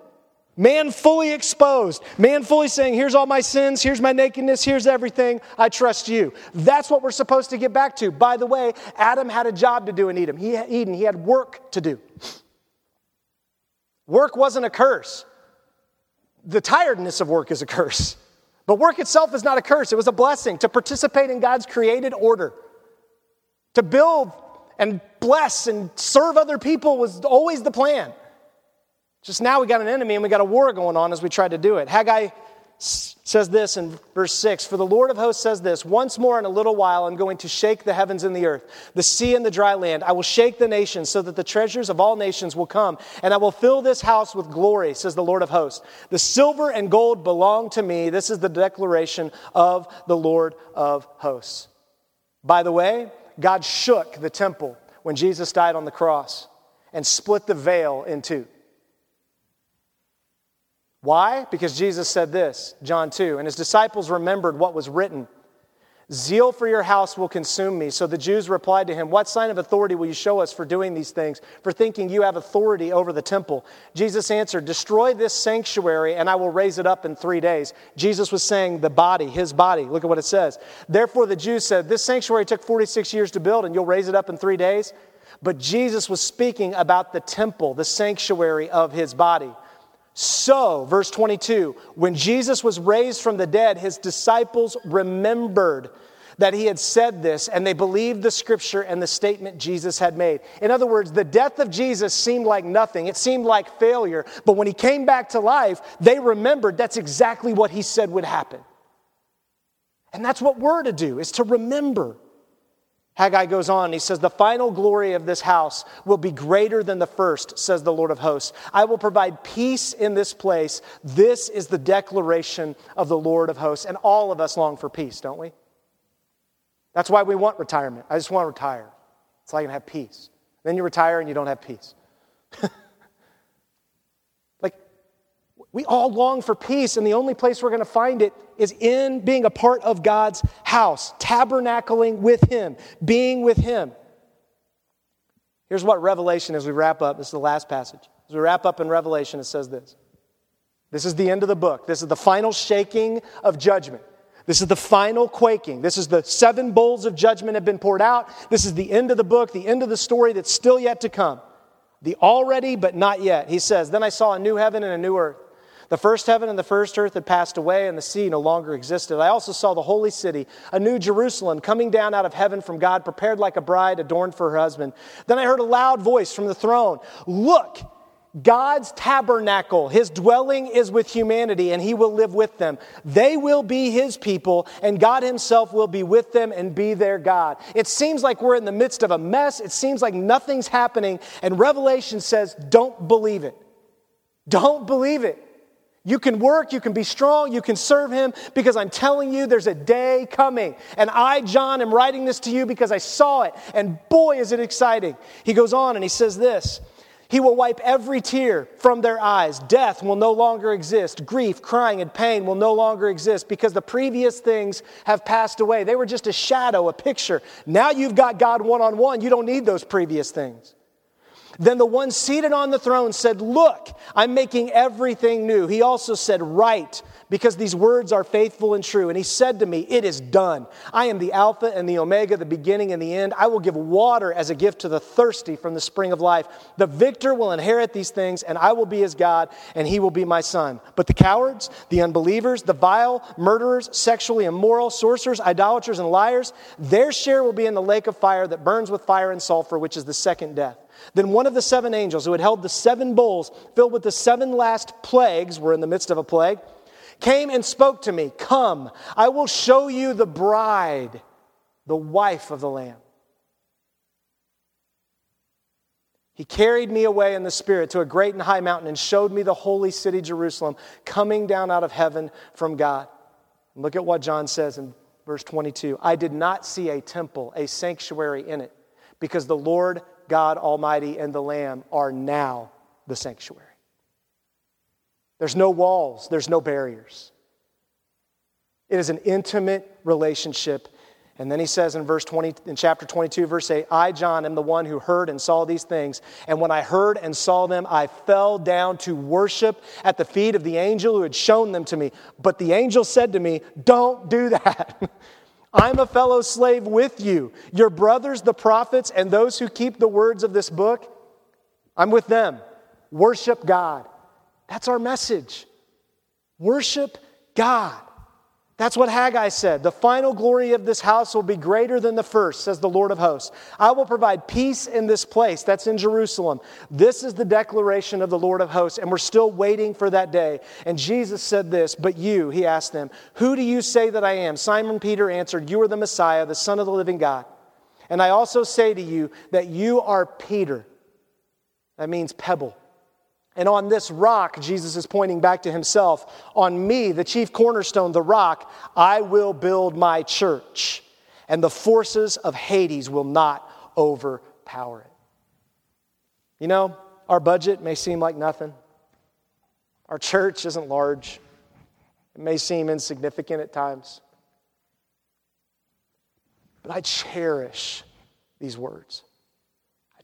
Man fully exposed. Man fully saying, here's all my sins, here's my nakedness, here's everything, I trust you. That's what we're supposed to get back to. By the way, Adam had a job to do in Eden. He, Eden, he had work to do. Work wasn't a curse. The tiredness of work is a curse. But work itself is not a curse. It was a blessing to participate in God's created order. To build and bless and serve other people was always the plan. Just now we got an enemy and we got a war going on as we try to do it. Haggai says this in verse six, for the Lord of hosts says this, once more in a little while I'm going to shake the heavens and the earth, the sea and the dry land. I will shake the nations so that the treasures of all nations will come, and I will fill this house with glory, says the Lord of hosts. The silver and gold belong to me. This is the declaration of the Lord of hosts. By the way, God shook the temple when Jesus died on the cross and split the veil in two. Why? Because Jesus said this, John two, and his disciples remembered what was written. Zeal for your house will consume me. So the Jews replied to him, what sign of authority will you show us for doing these things, for thinking you have authority over the temple? Jesus answered, destroy this sanctuary and I will raise it up in three days. Jesus was saying the body, his body. Look at what it says. Therefore the Jews said, this sanctuary took forty-six years to build and you'll raise it up in three days? But Jesus was speaking about the temple, the sanctuary of his body. So, verse twenty-two, when Jesus was raised from the dead, his disciples remembered that he had said this, and they believed the scripture and the statement Jesus had made. In other words, the death of Jesus seemed like nothing. It seemed like failure. But when he came back to life, they remembered that's exactly what he said would happen. And that's what we're to do, is to remember. Haggai goes on, he says, the final glory of this house will be greater than the first, says the Lord of hosts. I will provide peace in this place. This is the declaration of the Lord of hosts. And all of us long for peace, don't we? That's why we want retirement. I just want to retire. So I can have peace. Then you retire and you don't have peace. Like, we all long for peace, and the only place we're going to find it is in being a part of God's house, tabernacling with him, being with him. Here's what Revelation, as we wrap up, this is the last passage. As we wrap up in Revelation, it says this. This is the end of the book. This is the final shaking of judgment. This is the final quaking. This is the seven bowls of judgment have been poured out. This is the end of the book, the end of the story that's still yet to come. The already, but not yet. He says, then I saw a new heaven and a new earth. The first heaven and the first earth had passed away, and the sea no longer existed. I also saw the holy city, a new Jerusalem, coming down out of heaven from God, prepared like a bride adorned for her husband. Then I heard a loud voice from the throne. Look, God's tabernacle, his dwelling is with humanity, and he will live with them. They will be his people, and God himself will be with them and be their God. It seems like we're in the midst of a mess. It seems like nothing's happening, and Revelation says, don't believe it. Don't believe it. You can work, you can be strong, you can serve him, because I'm telling you there's a day coming. And I, John, am writing this to you because I saw it. And boy, is it exciting. He goes on and he says this. He will wipe every tear from their eyes. Death will no longer exist. Grief, crying, and pain will no longer exist because the previous things have passed away. They were just a shadow, a picture. Now you've got God one-on-one. You don't need those previous things. Then the one seated on the throne said, look, I'm making everything new. He also said, write, because these words are faithful and true. And he said to me, it is done. I am the Alpha and the Omega, the beginning and the end. I will give water as a gift to the thirsty from the spring of life. The victor will inherit these things, and I will be his God, and he will be my son. But the cowards, the unbelievers, the vile, murderers, sexually immoral, sorcerers, idolaters, and liars, their share will be in the lake of fire that burns with fire and sulfur, which is the second death. Then one of the seven angels who had held the seven bowls filled with the seven last plagues, we're in the midst of a plague, came and spoke to me. Come, I will show you the bride, the wife of the Lamb. He carried me away in the Spirit to a great and high mountain and showed me the holy city Jerusalem coming down out of heaven from God. And look at what John says in verse twenty-two. I did not see a temple, a sanctuary in it, because the Lord God Almighty and the Lamb are now the sanctuary. There's no walls. There's no barriers. It is an intimate relationship. And then he says in verse twenty, in chapter twenty-two, verse eight, I, John, am the one who heard and saw these things. And when I heard and saw them, I fell down to worship at the feet of the angel who had shown them to me. But the angel said to me, don't do that. I'm a fellow slave with you, your brothers, the prophets, and those who keep the words of this book. I'm with them. Worship God. That's our message. Worship God. That's what Haggai said. The final glory of this house will be greater than the first, says the Lord of hosts. I will provide peace in this place. That's in Jerusalem. This is the declaration of the Lord of hosts, and we're still waiting for that day. And Jesus said this, but you, he asked them, who do you say that I am? Simon Peter answered, you are the Messiah, the Son of the living God. And I also say to you that you are Peter. That means pebble. And on this rock, Jesus is pointing back to himself, on me, the chief cornerstone, the rock, I will build my church, and the forces of Hades will not overpower it. You know, our budget may seem like nothing. Our church isn't large. It may seem insignificant at times. But I cherish these words.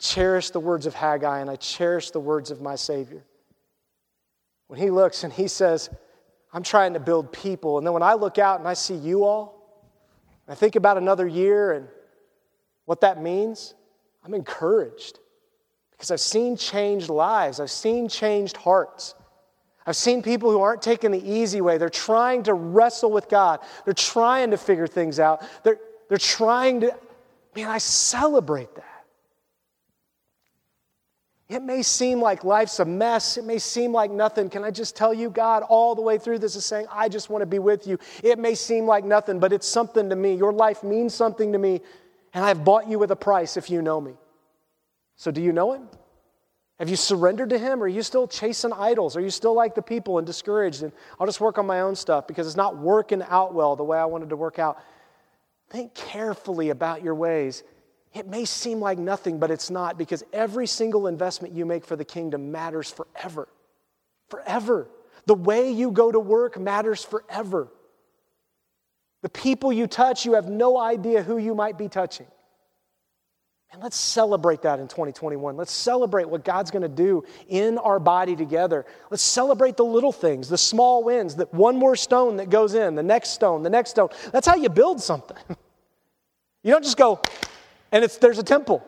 Cherish the words of Haggai, and I cherish the words of my Savior. When he looks and he says, I'm trying to build people. And then when I look out and I see you all, and I think about another year and what that means, I'm encouraged because I've seen changed lives. I've seen changed hearts. I've seen people who aren't taking the easy way. They're trying to wrestle with God. They're trying to figure things out. They're, they're trying to, man, I celebrate that. It may seem like life's a mess. It may seem like nothing. Can I just tell you, God, all the way through this is saying, I just want to be with you. It may seem like nothing, but it's something to me. Your life means something to me, and I've bought you with a price if you know me. So do you know him? Have you surrendered to him? Are you still chasing idols? Are you still like the people and discouraged? And I'll just work on my own stuff because it's not working out well the way I wanted to work out. Think carefully about your ways. It may seem like nothing, but it's not, because every single investment you make for the kingdom matters forever. Forever. The way you go to work matters forever. The people you touch, you have no idea who you might be touching. And let's celebrate that in twenty twenty-one. Let's celebrate what God's going to do in our body together. Let's celebrate the little things, the small wins, that one more stone that goes in, the next stone, the next stone. That's how you build something. You don't just go, and it's there's a temple.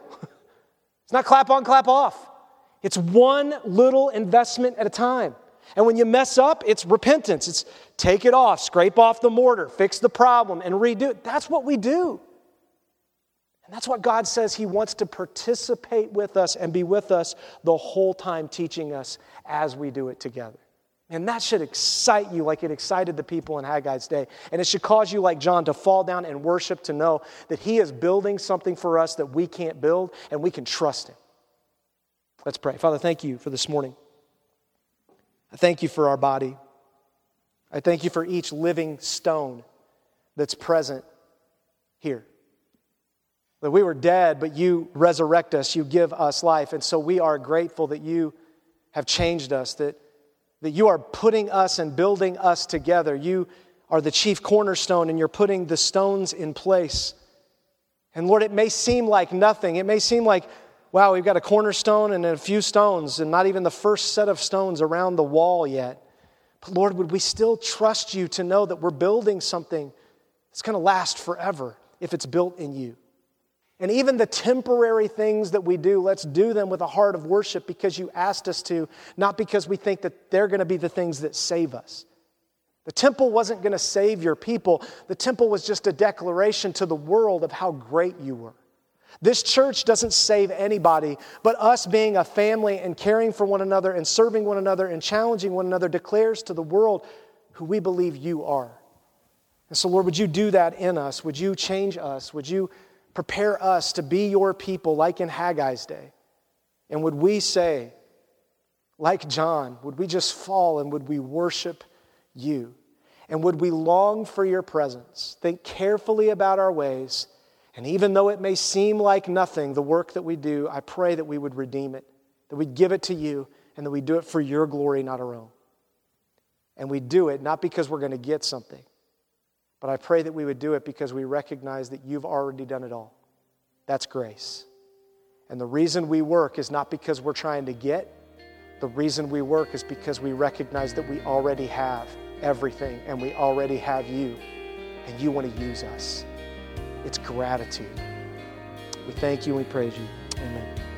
It's not clap on, clap off. It's one little investment at a time. And when you mess up, it's repentance. It's take it off, scrape off the mortar, fix the problem, and redo it. That's what we do. And that's what God says he wants to participate with us and be with us the whole time, teaching us as we do it together. And that should excite you like it excited the people in Haggai's day. And it should cause you, like John, to fall down and worship, to know that he is building something for us that we can't build, and we can trust him. Let's pray. Father, thank you for this morning. I thank you for our body. I thank you for each living stone that's present here. That we were dead, but you resurrect us, you give us life. And so we are grateful that you have changed us, that, that you are putting us and building us together. You are the chief cornerstone, and you're putting the stones in place. And Lord, it may seem like nothing. It may seem like, wow, we've got a cornerstone and a few stones, and not even the first set of stones around the wall yet. But Lord, would we still trust you to know that we're building something that's going to last forever if it's built in you? And even the temporary things that we do, let's do them with a heart of worship because you asked us to, not because we think that they're going to be the things that save us. The temple wasn't going to save your people. The temple was just a declaration to the world of how great you were. This church doesn't save anybody, but us being a family and caring for one another and serving one another and challenging one another declares to the world who we believe you are. And so, Lord, would you do that in us? Would you change us? Would you prepare us to be your people like in Haggai's day? And would we say, like John, would we just fall and would we worship you? And would we long for your presence? Think carefully about our ways. And even though it may seem like nothing, the work that we do, I pray that we would redeem it, that we'd give it to you, and that we do it for your glory, not our own. And we do it not because we're going to get something, but I pray that we would do it because we recognize that you've already done it all. That's grace. And the reason we work is not because we're trying to get. The reason we work is because we recognize that we already have everything and we already have you, and you want to use us. It's gratitude. We thank you and we praise you. Amen.